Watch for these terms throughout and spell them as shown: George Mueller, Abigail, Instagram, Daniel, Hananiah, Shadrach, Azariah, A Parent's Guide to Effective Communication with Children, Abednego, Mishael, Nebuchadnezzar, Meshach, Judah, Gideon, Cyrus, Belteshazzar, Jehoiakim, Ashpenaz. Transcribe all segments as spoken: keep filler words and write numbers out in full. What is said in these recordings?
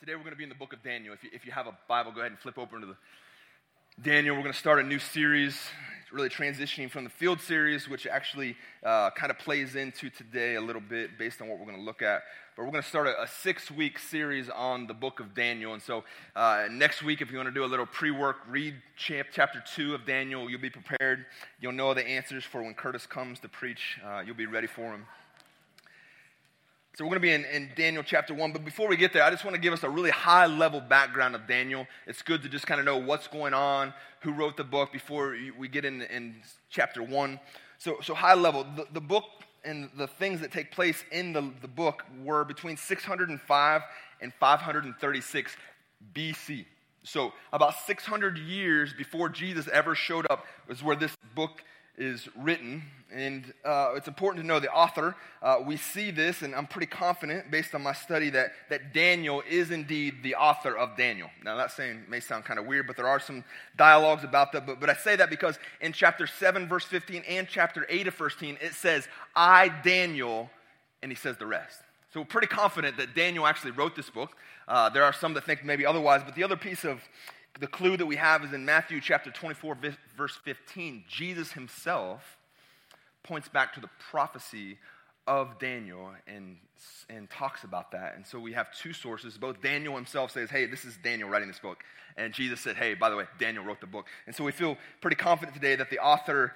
Today we're going to be in the book of Daniel. If you, if you have a Bible, go ahead and flip open to the Daniel. We're going to start a new series, really transitioning from the field series, which actually uh, kind of plays into today a little bit based on what we're going to look at. But we're going to start a, a six-week series on the book of Daniel. And so uh, next week, if you want to do a little pre-work, read chapter two of Daniel. You'll be prepared. You'll know the answers for when Curtis comes to preach. Uh, you'll be ready for him. So we're going to be in, in Daniel chapter one, but before we get there, I just want to give us a really high-level background of Daniel. It's good to just kind of know what's going on, who wrote the book before we get in, in chapter one. So so high-level, the, the book and the things that take place in the, the book were between six hundred five and five hundred thirty-six B C. So about six hundred years before Jesus ever showed up is where this book is written, and uh, it's important to know the author. Uh, we see this, and I'm pretty confident, based on my study, that, that Daniel is indeed the author of Daniel. Now, that saying may sound kind of weird, but there are some dialogues about that, but, but I say that because in chapter seven, verse fifteen, and chapter eight of verse fifteen, it says, I, Daniel, and he says the rest. So we're pretty confident that Daniel actually wrote this book. Uh, there are some that think maybe otherwise, but the other piece of the clue that we have is in Matthew chapter twenty-four, verse fifteen. Jesus himself points back to the prophecy of Daniel and, and talks about that. And so we have two sources. Both Daniel himself says, hey, this is Daniel writing this book. And Jesus said, hey, by the way, Daniel wrote the book. And so we feel pretty confident today that the author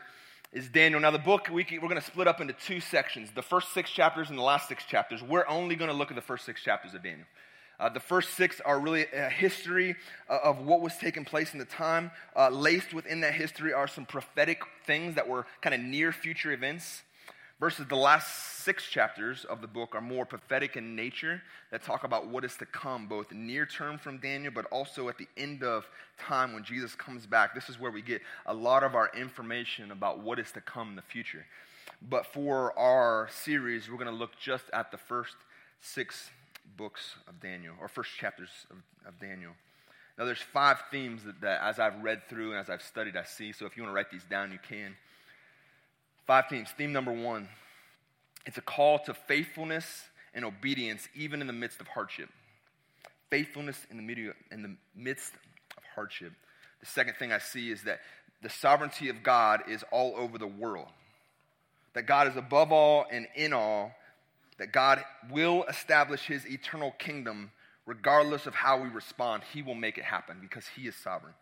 is Daniel. Now the book, we can, we're going to split up into two sections. The first six chapters and the last six chapters. We're only going to look at the first six chapters of Daniel. Uh, the first six are really a history uh, of what was taking place in the time. Uh, laced within that history are some prophetic things that were kind of near future events, versus the last six chapters of the book are more prophetic in nature that talk about what is to come, both near term from Daniel, but also at the end of time when Jesus comes back. This is where we get a lot of our information about what is to come in the future. But for our series, we're going to look just at the first six books of Daniel, or first chapters of, of Daniel. Now there's five themes that, that as I've read through and as I've studied, I see. So if you want to write these down, you can. Five themes. Theme number one, it's a call to faithfulness and obedience even in the midst of hardship. Faithfulness in the, media, in the midst of hardship. The second thing I see is that the sovereignty of God is all over the world. That God is above all and in all. That God will establish his eternal kingdom regardless of how we respond. He will make it happen because he is sovereign.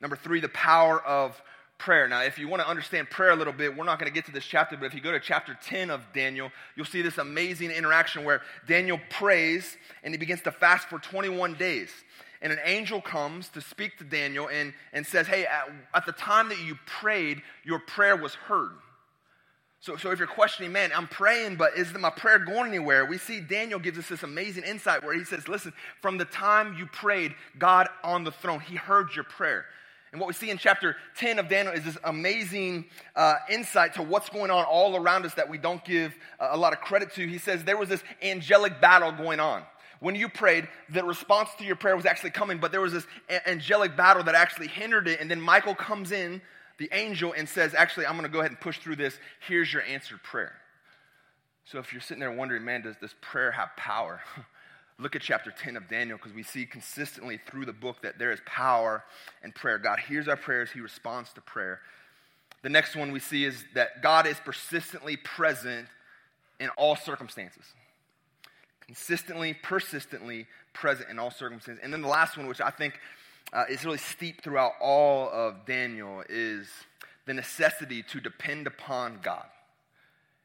Number three, the power of prayer. Now, if you want to understand prayer a little bit, we're not going to get to this chapter, but if you go to chapter ten of Daniel, you'll see this amazing interaction where Daniel prays and he begins to fast for twenty-one days. And an angel comes to speak to Daniel and, and says, hey, at, at the time that you prayed, your prayer was heard. So so if you're questioning, man, I'm praying, but is my prayer going anywhere? We see Daniel gives us this amazing insight where he says, listen, from the time you prayed, God on the throne, he heard your prayer. And what we see in chapter ten of Daniel is this amazing uh, insight to what's going on all around us that we don't give a lot of credit to. He says there was this angelic battle going on. When you prayed, the response to your prayer was actually coming, but there was this a- angelic battle that actually hindered it. And then Michael comes in, the angel, and says, actually, I'm going to go ahead and push through this. Here's your answered prayer. So if you're sitting there wondering, man, does this prayer have power? Look at chapter ten of Daniel, because we see consistently through the book that there is power in prayer. God hears our prayers. He responds to prayer. The next one we see is that God is persistently present in all circumstances. Consistently, persistently present in all circumstances. And then the last one, which I think Uh, it's really steeped throughout all of Daniel, is the necessity to depend upon God.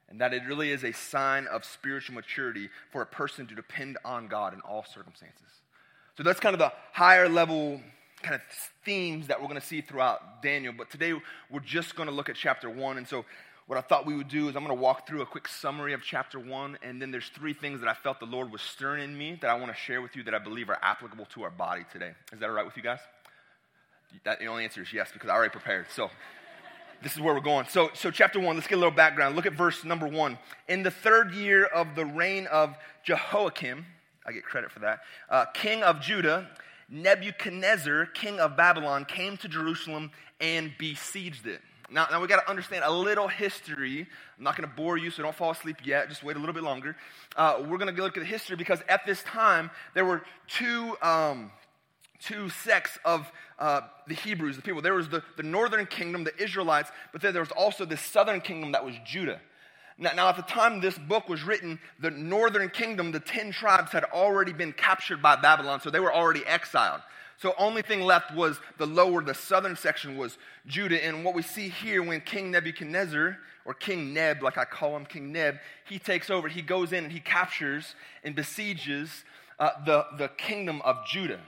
And that it really is a sign of spiritual maturity for a person to depend on God in all circumstances. So that's kind of the higher level kind of themes that we're going to see throughout Daniel. But today we're just going to look at chapter one. And so what I thought we would do is I'm going to walk through a quick summary of chapter one. And then there's three things that I felt the Lord was stirring in me that I want to share with you that I believe are applicable to our body today. Is that all right with you guys? That, the only answer is yes, because I already prepared. So this is where we're going. So, so chapter one, let's get a little background. Look at verse number one. In the third year of the reign of Jehoiakim, I get credit for that, uh, king of Judah, Nebuchadnezzar, king of Babylon, came to Jerusalem and besieged it. Now, now we got to understand a little history. I'm not going to bore you, so don't fall asleep yet. Just wait a little bit longer. Uh, we're going to look at the history because at this time, there were two um, two sects of uh, the Hebrews, the people. There was the, the northern kingdom, the Israelites, but then there was also the southern kingdom that was Judah. Now, now, at the time this book was written, the northern kingdom, the ten tribes, had already been captured by Babylon, so they were already exiled. So only thing left was the lower, the southern section was Judah. And what we see here when King Nebuchadnezzar, or King Neb, like I call him, King Neb, he takes over. He goes in and he captures and besieges uh, the, the kingdom of Judah.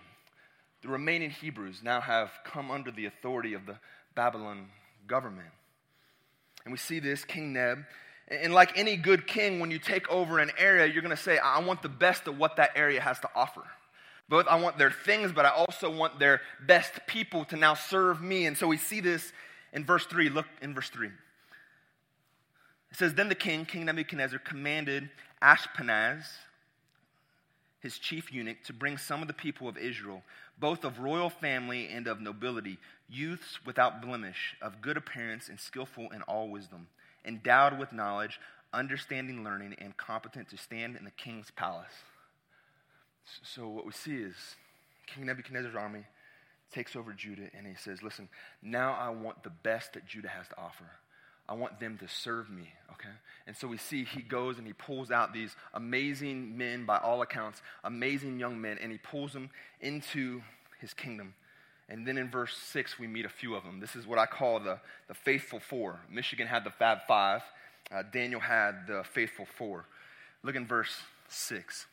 The remaining Hebrews now have come under the authority of the Babylon government. And we see this, King Neb. And like any good king, when you take over an area, you're going to say, I want the best of what that area has to offer. Both I want their things, but I also want their best people to now serve me. And so we see this in verse three. Look in verse three. It says, Then the king, King Nebuchadnezzar, commanded Ashpenaz, his chief eunuch, to bring some of the people of Israel, both of royal family and of nobility, youths without blemish, of good appearance and skillful in all wisdom, endowed with knowledge, understanding, learning, and competent to stand in the king's palace. So what we see is King Nebuchadnezzar's army takes over Judah, and he says, listen, now I want the best that Judah has to offer. I want them to serve me, okay? And so we see he goes and he pulls out these amazing men, by all accounts, amazing young men, and he pulls them into his kingdom. And then in verse six, we meet a few of them. This is what I call the, the faithful four. Michigan had the Fab Five. Uh, Daniel had the faithful four. Look in verse six.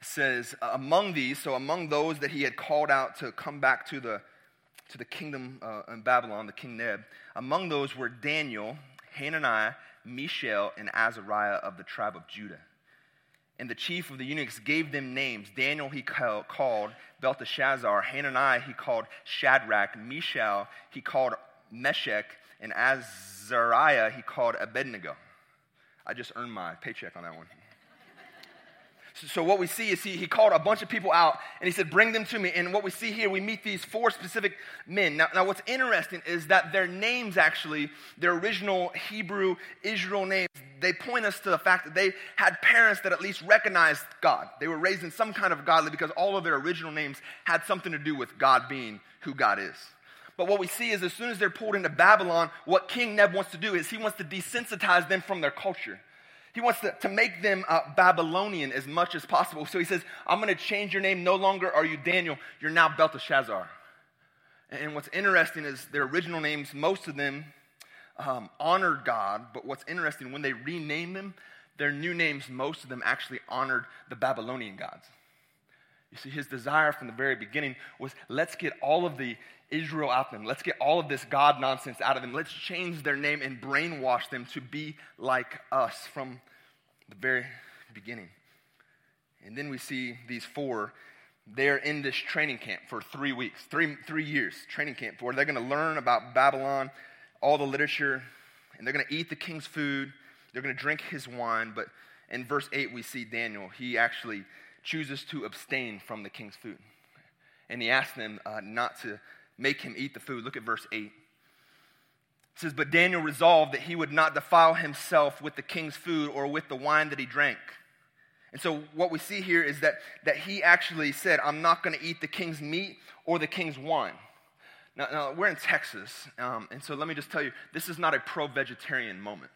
It says, among these, so among those that he had called out to come back to the to the kingdom uh, in Babylon, the King Neb, among those were Daniel, Hananiah, Mishael, and Azariah of the tribe of Judah. And the chief of the eunuchs gave them names. Daniel he called Belteshazzar. Hananiah he called Shadrach. Mishael he called Meshach. And Azariah he called Abednego. I just earned my paycheck on that one. so, so what we see is he, he called a bunch of people out, and he said, bring them to me. And what we see here, we meet these four specific men. Now, now what's interesting is that their names actually, their original Hebrew Israel names, they point us to the fact that they had parents that at least recognized God. They were raised in some kind of godly because all of their original names had something to do with God being who God is. But what we see is as soon as they're pulled into Babylon, what King Neb wants to do is he wants to desensitize them from their culture. He wants to, to make them uh, Babylonian as much as possible. So he says, I'm going to change your name. No longer are you Daniel. You're now Belteshazzar. And what's interesting is their original names, most of them, Um, honored God, but what's interesting, when they renamed them, their new names, most of them actually honored the Babylonian gods. You see, his desire from the very beginning was, let's get all of the Israel out of them. Let's get all of this God nonsense out of them. Let's change their name and brainwash them to be like us from the very beginning. And then we see these four. They're in this training camp for three weeks, three three years, training camp, where they're going to learn about Babylon, all the literature, and they're going to eat the king's food. They're going to drink his wine. But in verse eight, we see Daniel. He actually chooses to abstain from the king's food. And he asks them uh, not to make him eat the food. Look at verse eight. It says, But Daniel resolved that he would not defile himself with the king's food or with the wine that he drank. And so what we see here is that, that he actually said, I'm not going to eat the king's meat or the king's wine. Now, now, we're in Texas, um, and so let me just tell you, this is not a pro-vegetarian moment,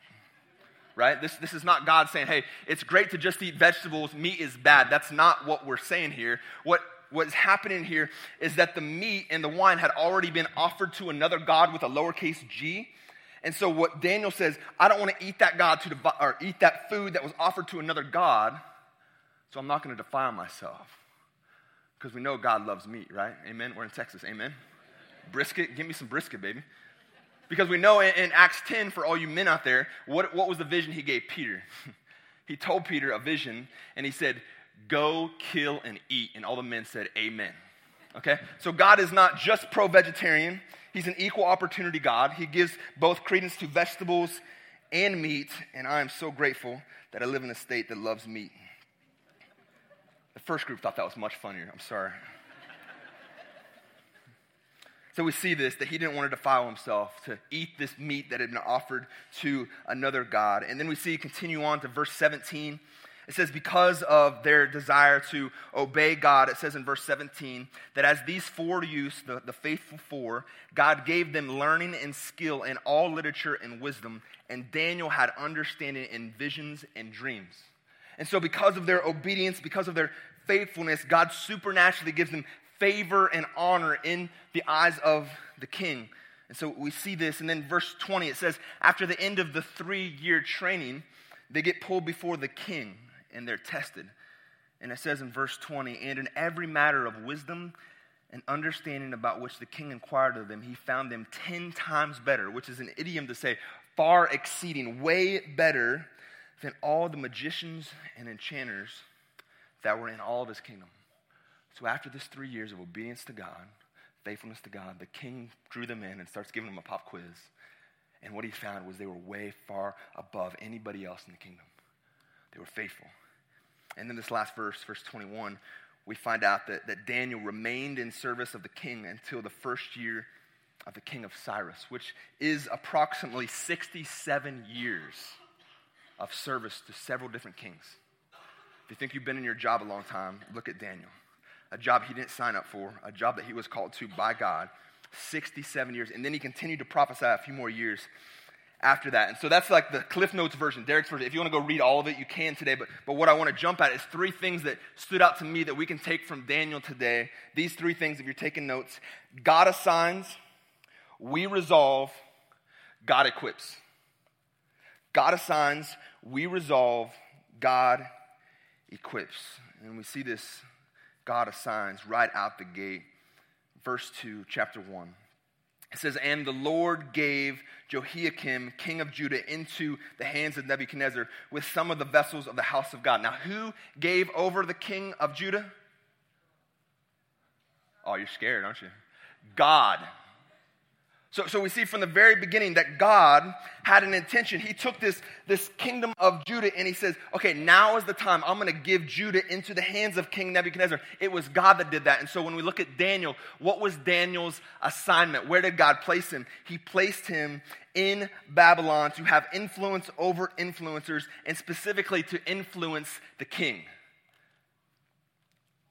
right? This this is not God saying, hey, it's great to just eat vegetables, meat is bad. That's not what we're saying here. What What's happening here is that the meat and the wine had already been offered to another god with a lowercase g, and so what Daniel says, I don't want to eat that god to devi- or eat that food that was offered to another god, so I'm not going to defile myself, because we know God loves meat, right? Amen? We're in Texas, amen? Brisket, give me some brisket, baby. Because we know in, in Acts ten, for all you men out there, what, what was the vision he gave Peter? He told Peter a vision, and he said, go kill and eat. And all the men said, amen. Okay? So God is not just pro-vegetarian. He's an equal opportunity God. He gives both credence to vegetables and meat, and I am so grateful that I live in a state that loves meat. The first group thought that was much funnier. I'm sorry. So we see this, that he didn't want to defile himself, to eat this meat that had been offered to another god. And then we see, continue on to verse seventeen. It says, because of their desire to obey God, it says in verse seventeen, that as these four youths, the, the faithful four, God gave them learning and skill in all literature and wisdom, and Daniel had understanding in visions and dreams. And so because of their obedience, because of their faithfulness, God supernaturally gives them favor and honor in the eyes of the king. And so we see this. And then verse twenty, it says, after the end of the three-year training, they get pulled before the king. And they're tested. And it says in verse twenty, and in every matter of wisdom and understanding about which the king inquired of them, he found them ten times better, which is an idiom to say far exceeding, way better than all the magicians and enchanters that were in all of his kingdom. So after this three years of obedience to God, faithfulness to God, the king drew them in and starts giving them a pop quiz. And what he found was they were way far above anybody else in the kingdom. They were faithful. And then this last verse, verse twenty-one, we find out that, that Daniel remained in service of the king until the first year of the king of Cyrus, which is approximately sixty-seven years of service to several different kings. If you think you've been in your job a long time, look at Daniel. A job he didn't sign up for, a job that he was called to by God, sixty-seven years. And then he continued to prophesy a few more years after that. And so that's like the Cliff Notes version, Derek's version. If you want to go read all of it, you can today. But but what I want to jump at is three things that stood out to me that we can take from Daniel today. These three things, if you're taking notes: God assigns, we resolve, God equips. God assigns, we resolve, God equips. And we see this, God assigns, right out the gate. Verse two, chapter one. It says, and the Lord gave Jehoiakim, king of Judah, into the hands of Nebuchadnezzar with some of the vessels of the house of God. Now, who gave over the king of Judah? Oh, you're scared, aren't you? God. So, so we see from the very beginning that God had an intention. He took this, this kingdom of Judah and he says, okay, now is the time. I'm going to give Judah into the hands of King Nebuchadnezzar. It was God that did that. And so when we look at Daniel, what was Daniel's assignment? Where did God place him? He placed him in Babylon to have influence over influencers and specifically to influence the king.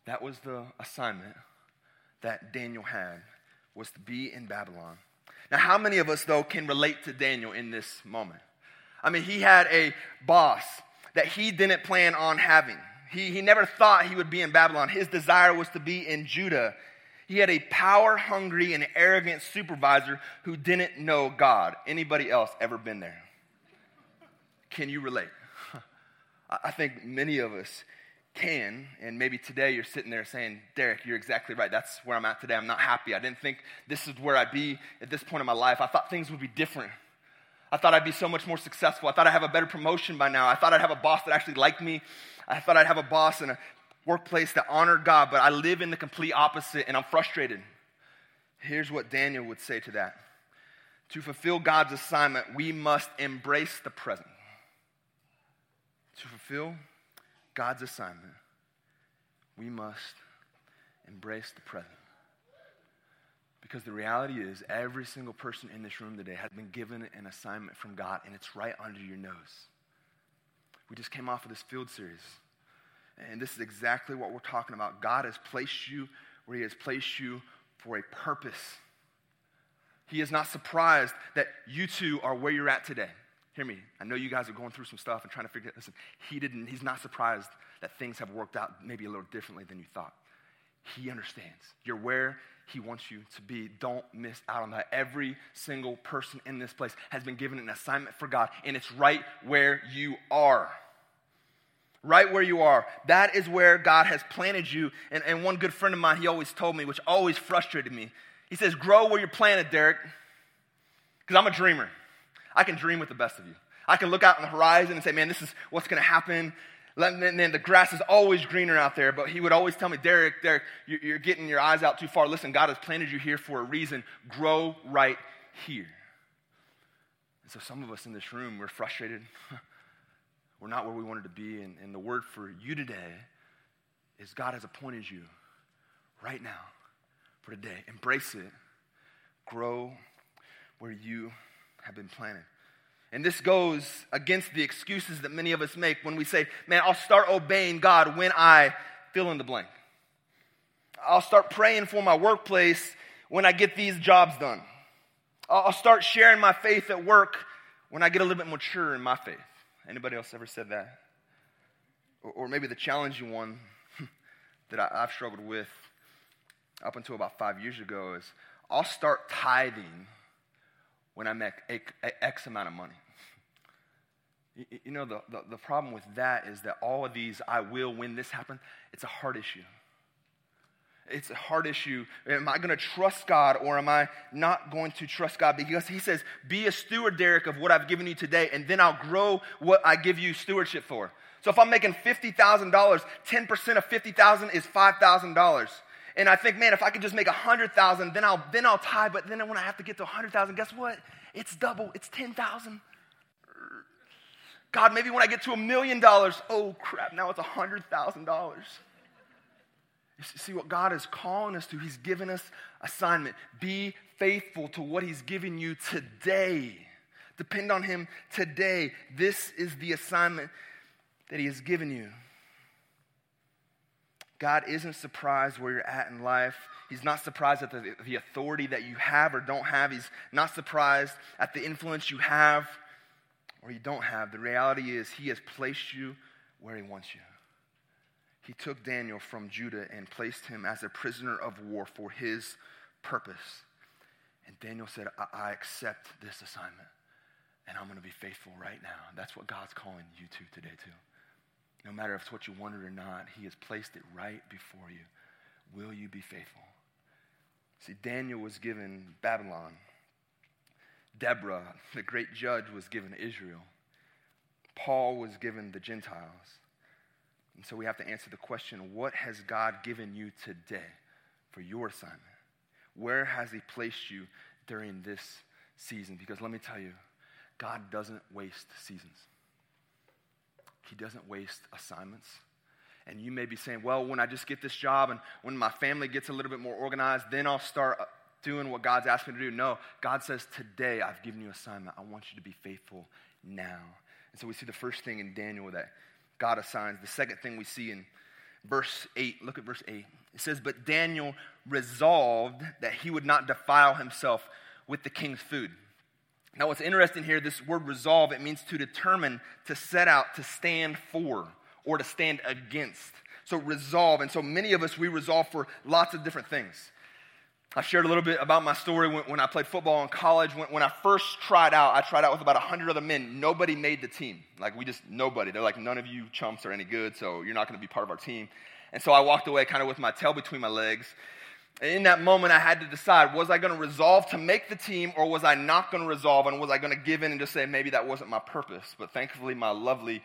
That was the assignment that Daniel had, was to be in Babylon. Now, how many of us, though, can relate to Daniel in this moment? I mean, he had a boss that he didn't plan on having. He, he never thought he would be in Babylon. His desire was to be in Judah. He had a power-hungry and arrogant supervisor who didn't know God. Anybody else ever been there? Can you relate? I think many of us can, and maybe today you're sitting there saying, Derek, you're exactly right. That's where I'm at today. I'm not happy. I didn't think this is where I'd be at this point in my life. I thought things would be different. I thought I'd be so much more successful. I thought I'd have a better promotion by now. I thought I'd have a boss that actually liked me. I thought I'd have a boss and a workplace that honored God, but I live in the complete opposite, and I'm frustrated. Here's what Daniel would say to that. To fulfill God's assignment, we must embrace the present. To fulfill God's assignment, we must embrace the present. Because the reality is, every single person in this room today has been given an assignment from God, and it's right under your nose. We just came off of this field series, and this is exactly what we're talking about. God has placed you where he has placed you for a purpose. He is not surprised that you two are where you're at today. Hear me, I know you guys are going through some stuff and trying to figure out, listen, he didn't, he's not surprised that things have worked out maybe a little differently than you thought. He understands. You're where he wants you to be. Don't miss out on that. Every single person in this place has been given an assignment for God, and it's right where you are. Right where you are. That is where God has planted you. And, and one good friend of mine, he always told me, which always frustrated me, he says, grow where you're planted, Derek, because I'm a dreamer. I can dream with the best of you. I can look out on the horizon and say, man, this is what's going to happen. And then the grass is always greener out there. But he would always tell me, Derek, Derek, you're getting your eyes out too far. Listen, God has planted you here for a reason. Grow right here. And so some of us in this room, we're frustrated. We're not where we wanted to be. And, and the word for you today is God has appointed you right now for today. Embrace it. grow where you have been planted. And this goes against the excuses that many of us make when we say, man, I'll start obeying God when I fill in the blank. I'll start praying for my workplace when I get these jobs done. I'll start sharing my faith at work when I get a little bit mature in my faith. Anybody else ever said that? Or, or maybe the challenging one that I, I've struggled with up until about five years ago is, I'll start tithing when I make X amount of money. You know, the, the, the problem with that is that all of these, I will when this happens, it's a hard issue. It's a hard issue. Am I going to trust God or am I not going to trust God? Because he says, be a steward, Derek, of what I've given you today, and then I'll grow what I give you stewardship for. So if I'm making fifty thousand dollars, ten percent of fifty thousand dollars is five thousand dollars. And I think, man, if I could just make one hundred thousand dollars, then I'll then I'll tie. But then when I have to get to one hundred thousand dollars, guess what? It's double. It's ten thousand dollars. God, maybe when I get to a million dollars, oh, crap, now it's one hundred thousand dollars. You see what God is calling us to? He's given us assignment. Be faithful to what he's given you today. Depend on him today. This is the assignment that he has given you. God isn't surprised where you're at in life. He's not surprised at the, the authority that you have or don't have. He's not surprised at the influence you have or you don't have. The reality is he has placed you where he wants you. He took Daniel from Judah and placed him as a prisoner of war for his purpose. And Daniel said, I, I accept this assignment, and I'm going to be faithful right now. That's what God's calling you to today, too. No matter if it's what you wanted or not, he has placed it right before you. Will you be faithful? See, Daniel was given Babylon. Deborah, the great judge, was given Israel. Paul was given the Gentiles. And so we have to answer the question, what has God given you today for your assignment? Where has he placed you during this season? Because let me tell you, God doesn't waste seasons. He doesn't waste assignments. And you may be saying, well, when I just get this job and when my family gets a little bit more organized, then I'll start doing what God's asked me to do. No, God says, today I've given you an assignment. I want you to be faithful now. And so we see the first thing in Daniel that God assigns. The second thing we see in verse eight, look at verse eight. It says, but Daniel resolved that he would not defile himself with the king's food. Now, what's interesting here, this word resolve, it means to determine, to set out, to stand for, or to stand against. So resolve. And so many of us, we resolve for lots of different things. I shared a little bit about my story when, when I played football in college. When, when I first tried out, I tried out with about one hundred other men. Nobody made the team. Like, we just, nobody. They're like, none of you chumps are any good, so you're not going to be part of our team. And so I walked away kind of with my tail between my legs. In that moment, I had to decide, was I going to resolve to make the team or was I not going to resolve, and was I going to give in and just say, maybe that wasn't my purpose? But thankfully, my lovely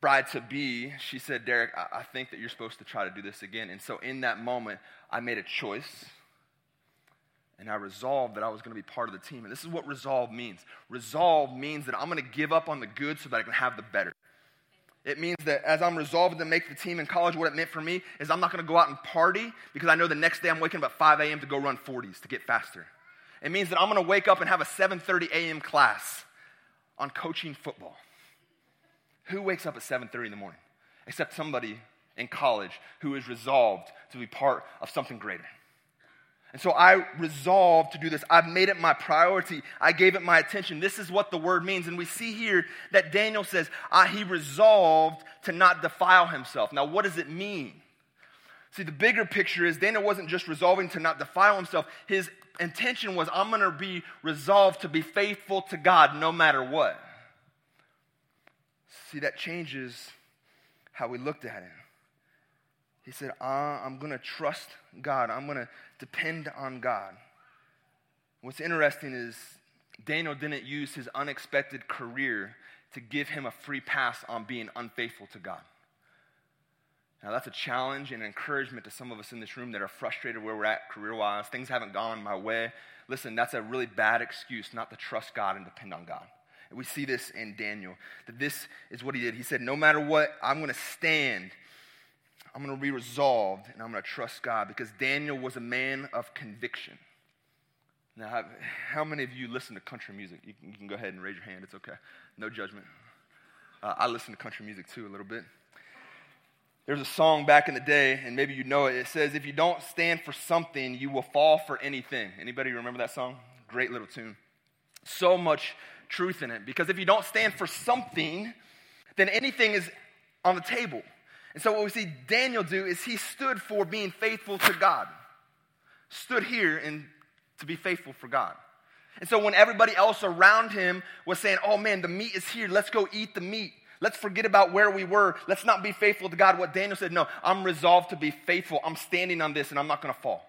bride-to-be, she said, Derek, I-, I think that you're supposed to try to do this again. And so in that moment, I made a choice, and I resolved that I was going to be part of the team. And this is what resolve means. Resolve means that I'm going to give up on the good so that I can have the better. It means that as I'm resolved to make the team in college, what it meant for me is I'm not going to go out and party because I know the next day I'm waking up at five a.m. to go run forties to get faster. It means that I'm going to wake up and have a seven thirty a.m. class on coaching football. Who wakes up at seven thirty in the morning? Except somebody in college who is resolved to be part of something greater. And so I resolved to do this. I've made it my priority. I gave it my attention. This is what the word means. And we see here that Daniel says, uh, he resolved to not defile himself. Now, what does it mean? See, the bigger picture is Daniel wasn't just resolving to not defile himself. His intention was, I'm going to be resolved to be faithful to God no matter what. See, that changes how we looked at it. He said, ah, I'm going to trust God. I'm going to depend on God. What's interesting is Daniel didn't use his unexpected career to give him a free pass on being unfaithful to God. Now, that's a challenge and encouragement to some of us in this room that are frustrated where we're at career-wise. Things haven't gone my way. Listen, that's a really bad excuse not to trust God and depend on God. And we see this in Daniel, that this is what he did. He said, no matter what, I'm going to stand. I'm going to be resolved, and I'm going to trust God, because Daniel was a man of conviction. Now, how many of you listen to country music? You can, you can go ahead and raise your hand. It's okay. No judgment. Uh, I listen to country music, too, a little bit. There's a song back in the day, and maybe you know it. It says, if you don't stand for something, you will fall for anything. Anybody remember that song? Great little tune. So much truth in it. Because if you don't stand for something, then anything is on the table. And so what we see Daniel do is he stood for being faithful to God. Stood here and to be faithful for God. And so when everybody else around him was saying, oh man, the meat is here, let's go eat the meat. Let's forget about where we were. Let's not be faithful to God. What Daniel said, no, I'm resolved to be faithful. I'm standing on this and I'm not going to fall.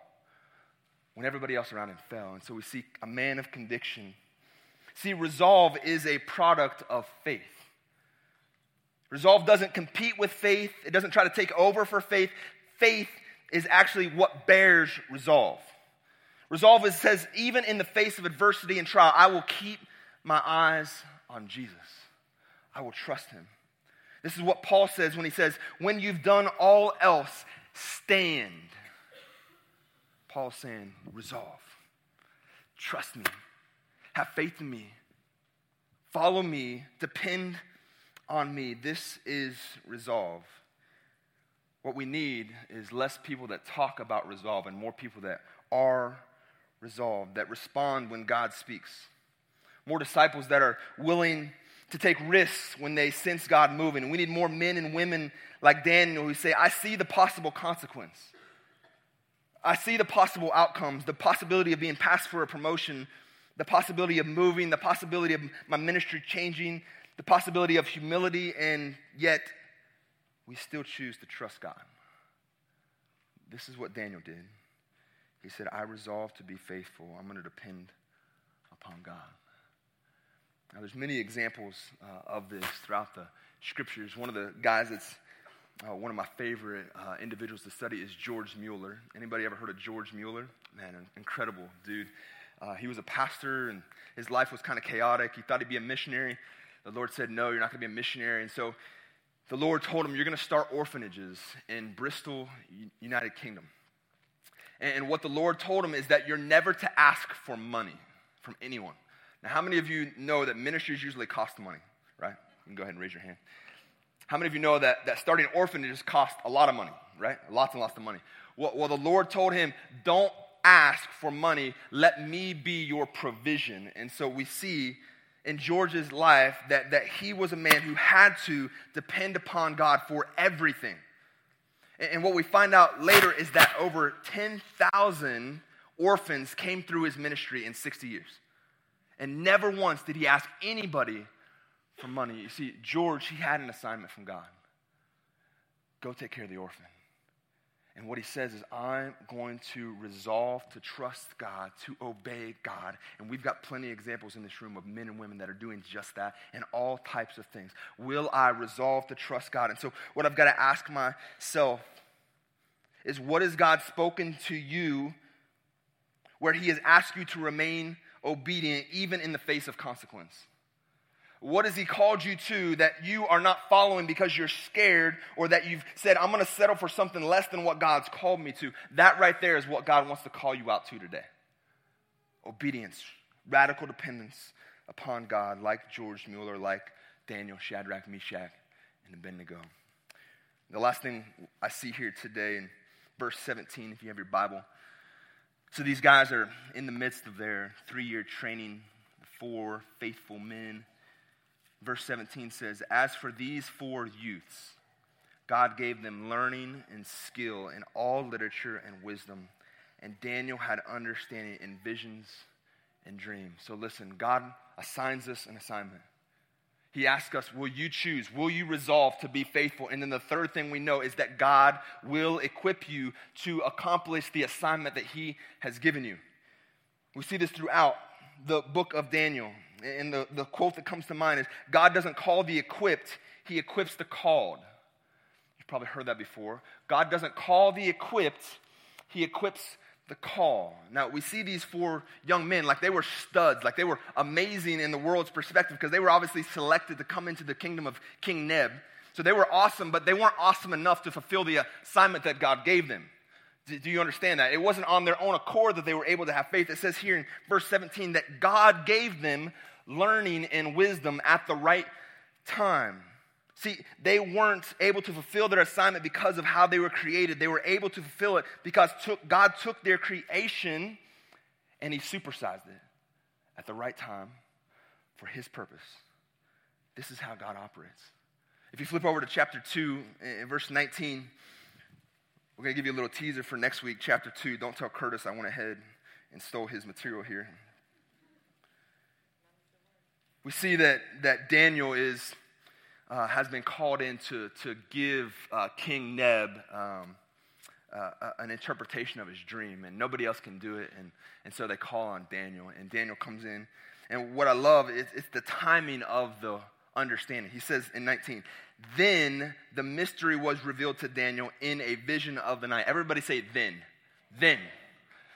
When everybody else around him fell. And so we see a man of conviction. See, resolve is a product of faith. Resolve doesn't compete with faith. It doesn't try to take over for faith. Faith is actually what bears resolve. Resolve is, says, even in the face of adversity and trial, I will keep my eyes on Jesus. I will trust him. This is what Paul says when he says, when you've done all else, stand. Paul's saying, resolve. Trust me. Have faith in me. Follow me. Depend on me. This is resolve. What we need is less people that talk about resolve and more people that are resolved, that respond when God speaks. More disciples that are willing to take risks when they sense God moving. And we need more men and women like Daniel who say, I see the possible consequence. I see the possible outcomes, the possibility of being passed for a promotion, the possibility of moving, the possibility of my ministry changing, the possibility of humility, and yet we still choose to trust God. This is what Daniel did. He said, I resolve to be faithful. I'm going to depend upon God. Now, there's many examples uh, of this throughout the scriptures. One of the guys that's uh, one of my favorite uh, individuals to study is George Mueller. Anybody ever heard of George Mueller? Man, an incredible dude. Uh, he was a pastor, and his life was kind of chaotic. He thought he'd be a missionary. The Lord said, no, you're not going to be a missionary. And so the Lord told him, you're going to start orphanages in Bristol, United Kingdom. And what the Lord told him is that you're never to ask for money from anyone. Now, how many of you know that ministries usually cost money, right? You can go ahead and raise your hand. How many of you know that, that starting orphanages cost a lot of money, right? Lots and lots of money. Well, well, the Lord told him, don't ask for money. Let me be your provision. And so we see in George's life that, that he was a man who had to depend upon God for everything. And what we find out later is that over ten thousand orphans came through his ministry in sixty years. And never once did he ask anybody for money. You see, George, he had an assignment from God. Go take care of the orphan. And what he says is, I'm going to resolve to trust God, to obey God. And we've got plenty of examples in this room of men and women that are doing just that and all types of things. Will I resolve to trust God? And so what I've got to ask myself is, what has God spoken to you where he has asked you to remain obedient even in the face of consequence? What has he called you to that you are not following because you're scared, or that you've said, I'm going to settle for something less than what God's called me to? That right there is what God wants to call you out to today. Obedience, radical dependence upon God, like George Mueller, like Daniel, Shadrach, Meshach, and Abednego. The last thing I see here today in verse seventeen, if you have your Bible. So these guys are in the midst of their three-year training for faithful men. Verse seventeen says, as for these four youths, God gave them learning and skill in all literature and wisdom, and Daniel had understanding in visions and dreams. So listen, God assigns us an assignment. He asks us, will you choose? Will you resolve to be faithful? And then the third thing we know is that God will equip you to accomplish the assignment that he has given you. We see this throughout the book of Daniel. And the, the quote that comes to mind is, God doesn't call the equipped, he equips the called. You've probably heard that before. God doesn't call the equipped, he equips the call. Now, we see these four young men, like they were studs, like they were amazing in the world's perspective, because they were obviously selected to come into the kingdom of King Neb. So they were awesome, but they weren't awesome enough to fulfill the assignment that God gave them. Do you understand that? It wasn't on their own accord that they were able to have faith. It says here in verse seventeen that God gave them learning and wisdom at the right time. See, they weren't able to fulfill their assignment because of how they were created. They were able to fulfill it because took, God took their creation and he supersized it at the right time for his purpose. This is how God operates. If you flip over to chapter two, verse nineteen, we're going to give you a little teaser for next week, chapter two. Don't tell Curtis I went ahead and stole his material here. We see that, that Daniel is uh, has been called in to, to give uh, King Neb um, uh, an interpretation of his dream, and nobody else can do it, and, and so they call on Daniel, and Daniel comes in. And what I love is it's the timing of the understanding. He says in nineteen, then the mystery was revealed to Daniel in a vision of the night. Everybody say then, then.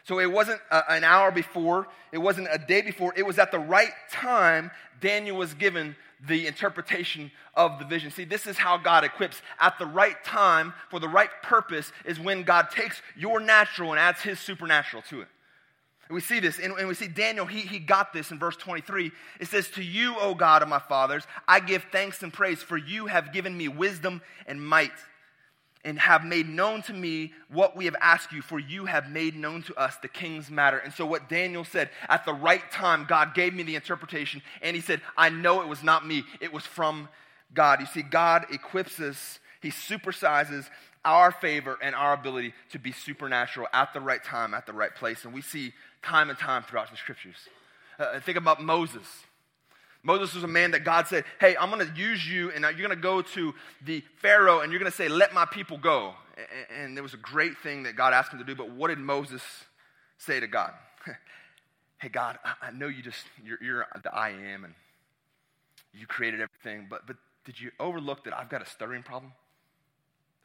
So it wasn't a, an hour before, it wasn't a day before, it was at the right time Daniel was given the interpretation of the vision. See, this is how God equips. At the right time, for the right purpose, is when God takes your natural and adds his supernatural to it. We see this, and, and we see Daniel, he, he got this in verse twenty-three. It says, to you, O God of my fathers, I give thanks and praise, for you have given me wisdom and might, and have made known to me what we have asked you, for you have made known to us the king's matter. And so what Daniel said, at the right time, God gave me the interpretation, and he said, I know it was not me, it was from God. You see, God equips us, he supersizes our favor and our ability to be supernatural at the right time, at the right place. And we see time and time throughout the scriptures. Uh, think about Moses. Moses was a man that God said, hey, I'm going to use you, and you're going to go to the Pharaoh, and you're going to say, let my people go. And, and there was a great thing that God asked him to do, but what did Moses say to God? Hey, God, I, I know you just, you're, you're the I am, and you created everything, but but did you overlook that I've got a stuttering problem?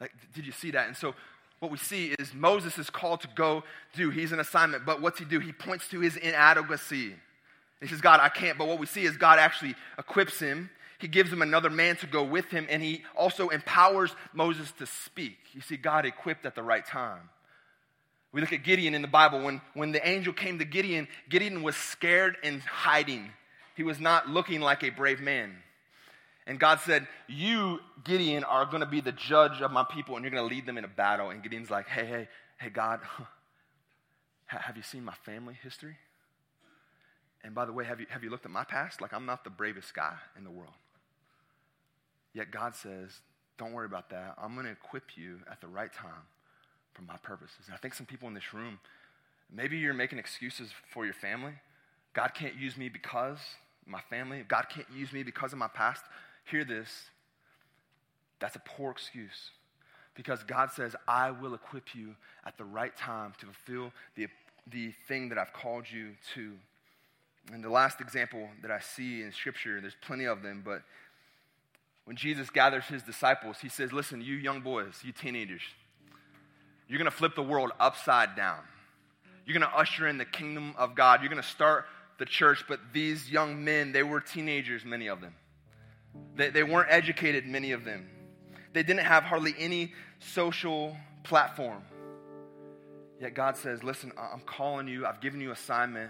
Like, did you see that? And so what we see is Moses is called to go do. He's an assignment, but what's he do? He points to his inadequacy. He says, God, I can't. But what we see is God actually equips him. He gives him another man to go with him, and he also empowers Moses to speak. You see, God equipped at the right time. We look at Gideon in the Bible. When, when the angel came to Gideon, Gideon was scared and hiding. He was not looking like a brave man. And God said, you, Gideon, are going to be the judge of my people, and you're going to lead them in a battle. And Gideon's like, hey, hey, hey, God, have you seen my family history? And by the way, have you, have you looked at my past? Like, I'm not the bravest guy in the world. Yet God says, don't worry about that. I'm going to equip you at the right time for my purposes. And I think some people in this room, maybe you're making excuses for your family. God can't use me because my family. God can't use me because of my past. Hear this, that's a poor excuse, because God says, I will equip you at the right time to fulfill the, the thing that I've called you to. And the last example that I see in Scripture, there's plenty of them, but when Jesus gathers his disciples, he says, listen, you young boys, you teenagers, you're going to flip the world upside down. You're going to usher in the kingdom of God. You're going to start the church. But these young men, they were teenagers, many of them. They, they weren't educated, many of them. They didn't have hardly any social platform. Yet God says, listen, I'm calling you. I've given you assignment.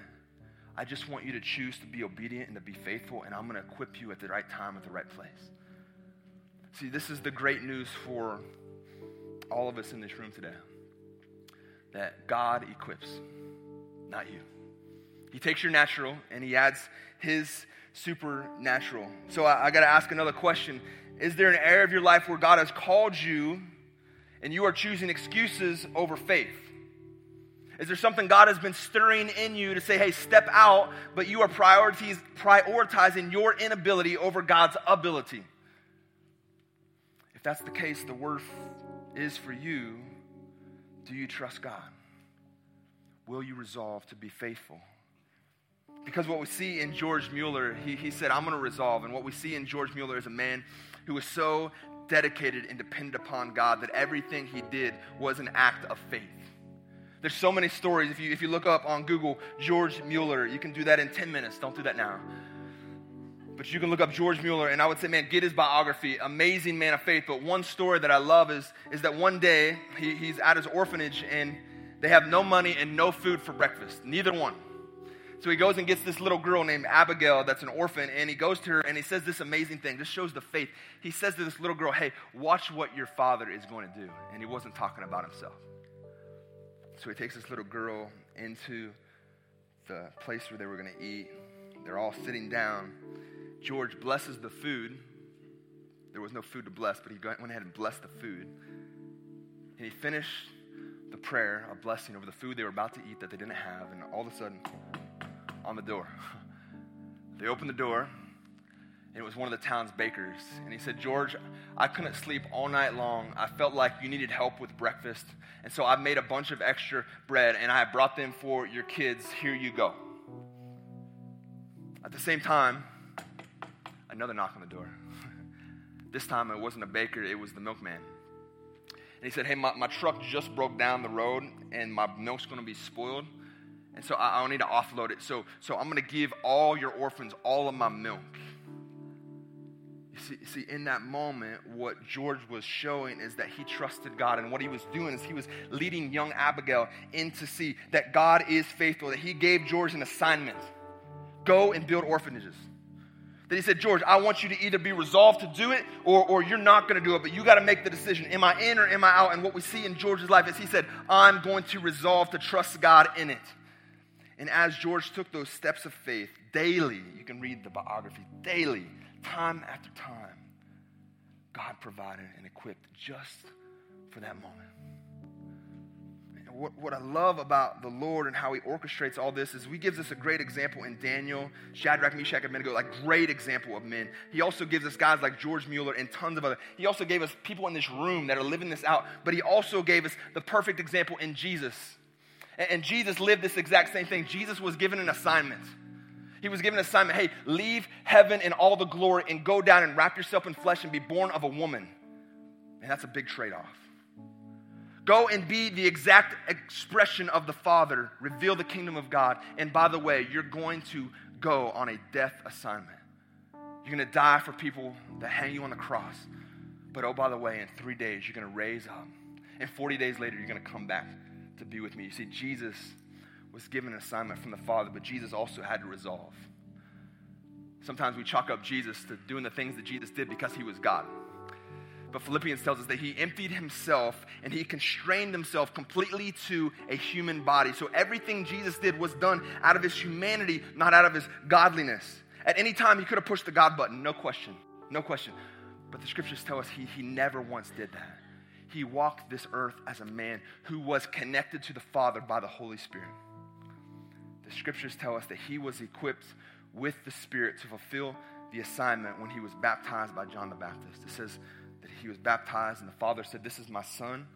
I just want you to choose to be obedient and to be faithful, and I'm going to equip you at the right time, at the right place. See, this is the great news for all of us in this room today, that God equips, not you. He takes your natural, and he adds his supernatural. So I, I got to ask another question. Is there an area of your life where God has called you and you are choosing excuses over faith? Is there something God has been stirring in you to say, hey, step out, but you are prioritizing your inability over God's ability? If that's the case, the word is for you, do you trust God? Will you resolve to be faithful? Because what we see in George Mueller, he, he said, I'm going to resolve. And what we see in George Mueller is a man who was so dedicated and dependent upon God that everything he did was an act of faith. There's so many stories. If you, if you look up on Google, George Mueller, you can do that in ten minutes. Don't do that now. But you can look up George Mueller, and I would say, man, get his biography. Amazing man of faith. But one story that I love is, is that one day he, he's at his orphanage, and They have no money and no food for breakfast, neither one. So he goes and gets this little girl named Abigail that's an orphan, and he goes to her and he says this amazing thing. This shows the faith. He says to this little girl, hey, watch what your father is going to do. And he wasn't talking about himself. So he takes this little girl into the place where they were going to eat. They're all sitting down. George blesses the food. There was no food to bless, but he went ahead and blessed the food. And he finished the prayer of blessing over the food they were about to eat that they didn't have, and all of a sudden, on the door. They opened the door, and it was one of the town's bakers. And he said, George, I couldn't sleep all night long. I felt like you needed help with breakfast, and so I made a bunch of extra bread, and I brought them for your kids. Here you go. At the same time, another knock on the door. This time, it wasn't a baker. It was the milkman. And he said, hey, my, my truck just broke down the road, and my milk's going to be spoiled. And so I, I need to offload it. So, so I'm going to give all your orphans all of my milk. You see, you see, in that moment, what George was showing is that he trusted God. And what he was doing is he was leading young Abigail in to see that God is faithful, that he gave George an assignment. Go and build orphanages. That he said, George, I want you to either be resolved to do it or, or you're not going to do it, but you got to make the decision. Am I in or am I out? And what we see in George's life is he said, I'm going to resolve to trust God in it. And as George took those steps of faith daily, you can read the biography, daily, time after time, God provided and equipped just for that moment. And what, what I love about the Lord and how he orchestrates all this is he gives us a great example in Daniel, Shadrach, Meshach, Abednego, like great example of men. He also gives us guys like George Mueller and tons of others. He also gave us people in this room that are living this out, but he also gave us the perfect example in Jesus. And Jesus lived this exact same thing. Jesus was given an assignment. He was given an assignment. Hey, leave heaven and all the glory and go down and wrap yourself in flesh and be born of a woman. And that's a big trade-off. Go and be the exact expression of the Father. Reveal the kingdom of God. And by the way, you're going to go on a death assignment. You're going to die for people that hang you on the cross. But oh, by the way, in three days, you're going to raise up. And forty days later, you're going to come back to be with me. You see, Jesus was given an assignment from the Father, but Jesus also had to resolve. Sometimes we chalk up Jesus to doing the things that Jesus did because he was God. But Philippians tells us that he emptied himself and he constrained himself completely to a human body. So everything Jesus did was done out of his humanity, not out of his godliness. At any time, he could have pushed the God button, no question, no question. But the scriptures tell us he, he never once did that. He walked this earth as a man who was connected to the Father by the Holy Spirit. The scriptures tell us that he was equipped with the Spirit to fulfill the assignment when he was baptized by John the Baptist. It says that he was baptized and the Father said, this is my Son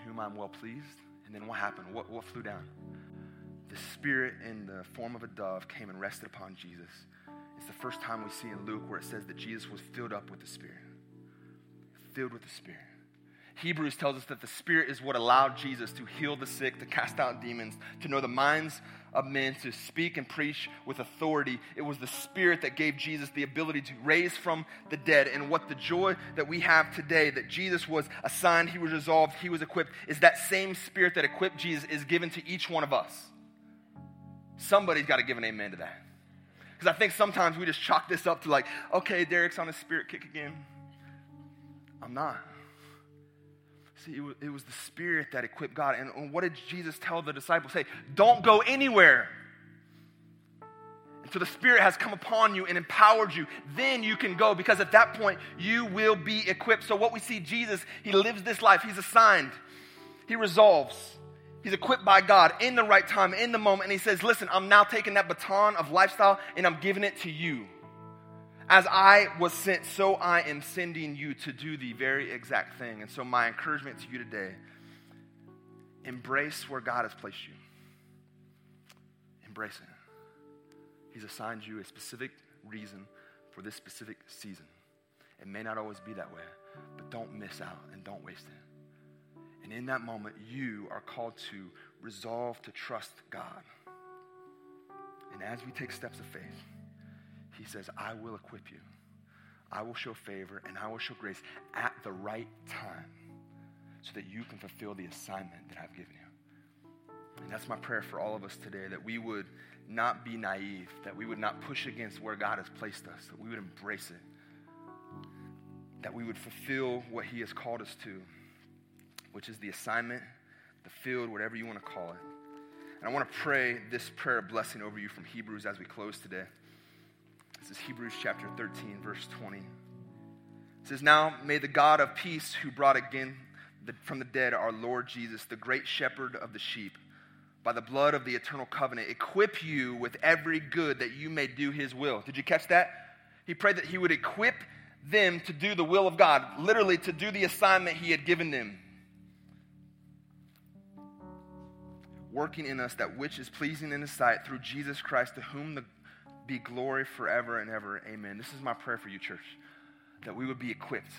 in whom I'm well pleased. And then what happened? What, what flew down? The Spirit in the form of a dove came and rested upon Jesus. It's the first time we see in Luke where it says that Jesus was filled up with the Spirit. Filled with the Spirit. Hebrews tells us that the Spirit is what allowed Jesus to heal the sick, to cast out demons, to know the minds of men, to speak and preach with authority. It was the Spirit that gave Jesus the ability to raise from the dead. And what the joy that we have today, that Jesus was assigned, he was resolved, he was equipped, is that same Spirit that equipped Jesus is given to each one of us. Somebody's got to give an amen to that. Because I think sometimes we just chalk this up to like, okay, Derek's on a spirit kick again. I'm not. See, it was the Spirit that equipped God. And what did Jesus tell the disciples? Hey, don't go anywhere until the Spirit has come upon you and empowered you. Then you can go, because at that point, you will be equipped. So what we see, Jesus, he lives this life. He's assigned. He resolves. He's equipped by God in the right time, in the moment. And he says, listen, I'm now taking that baton of lifestyle and I'm giving it to you. As I was sent, so I am sending you to do the very exact thing. And so my encouragement to you today, embrace where God has placed you. Embrace it. He's assigned you a specific reason for this specific season. It may not always be that way, but don't miss out and don't waste it. And in that moment, you are called to resolve to trust God. And as we take steps of faith, he says, I will equip you. I will show favor and I will show grace at the right time so that you can fulfill the assignment that I've given you. And that's my prayer for all of us today, that we would not be naive, that we would not push against where God has placed us, that we would embrace it, that we would fulfill what he has called us to, which is the assignment, the field, whatever you want to call it. And I want to pray this prayer of blessing over you from Hebrews as we close today. This is Hebrews chapter thirteen, verse twenty. It says, "Now may the God of peace, who brought again the, from the dead our Lord Jesus, the great shepherd of the sheep, by the blood of the eternal covenant, equip you with every good that you may do his will." Did you catch that? He prayed that he would equip them to do the will of God, literally to do the assignment he had given them, working in us that which is pleasing in his sight, through Jesus Christ, to whom the, be glory forever and ever. Amen. This is my prayer for you, church, that we would be equipped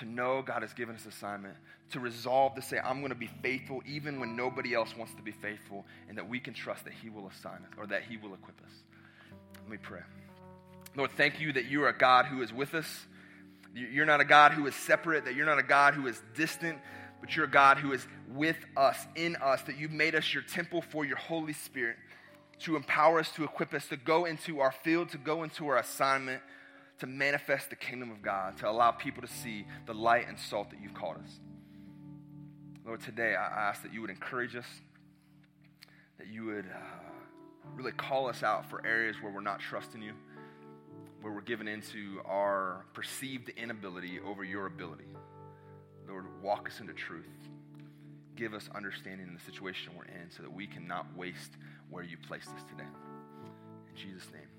to know God has given us assignment, to resolve to say, I'm going to be faithful even when nobody else wants to be faithful, and that we can trust that he will assign us, or that he will equip us. Let me pray. Lord, thank you that you are a God who is with us. You're not a God who is separate, that you're not a God who is distant, but you're a God who is with us, in us, that you've made us your temple for your Holy Spirit to empower us, to equip us, to go into our field, to go into our assignment, to manifest the kingdom of God, to allow people to see the light and salt that you've called us. Lord, today I ask that you would encourage us, that you would uh, really call us out for areas where we're not trusting you, where we're giving into our perceived inability over your ability. Lord, walk us into truth. Give us understanding in the situation we're in so that we cannot waste where you placed us today. In Jesus' name.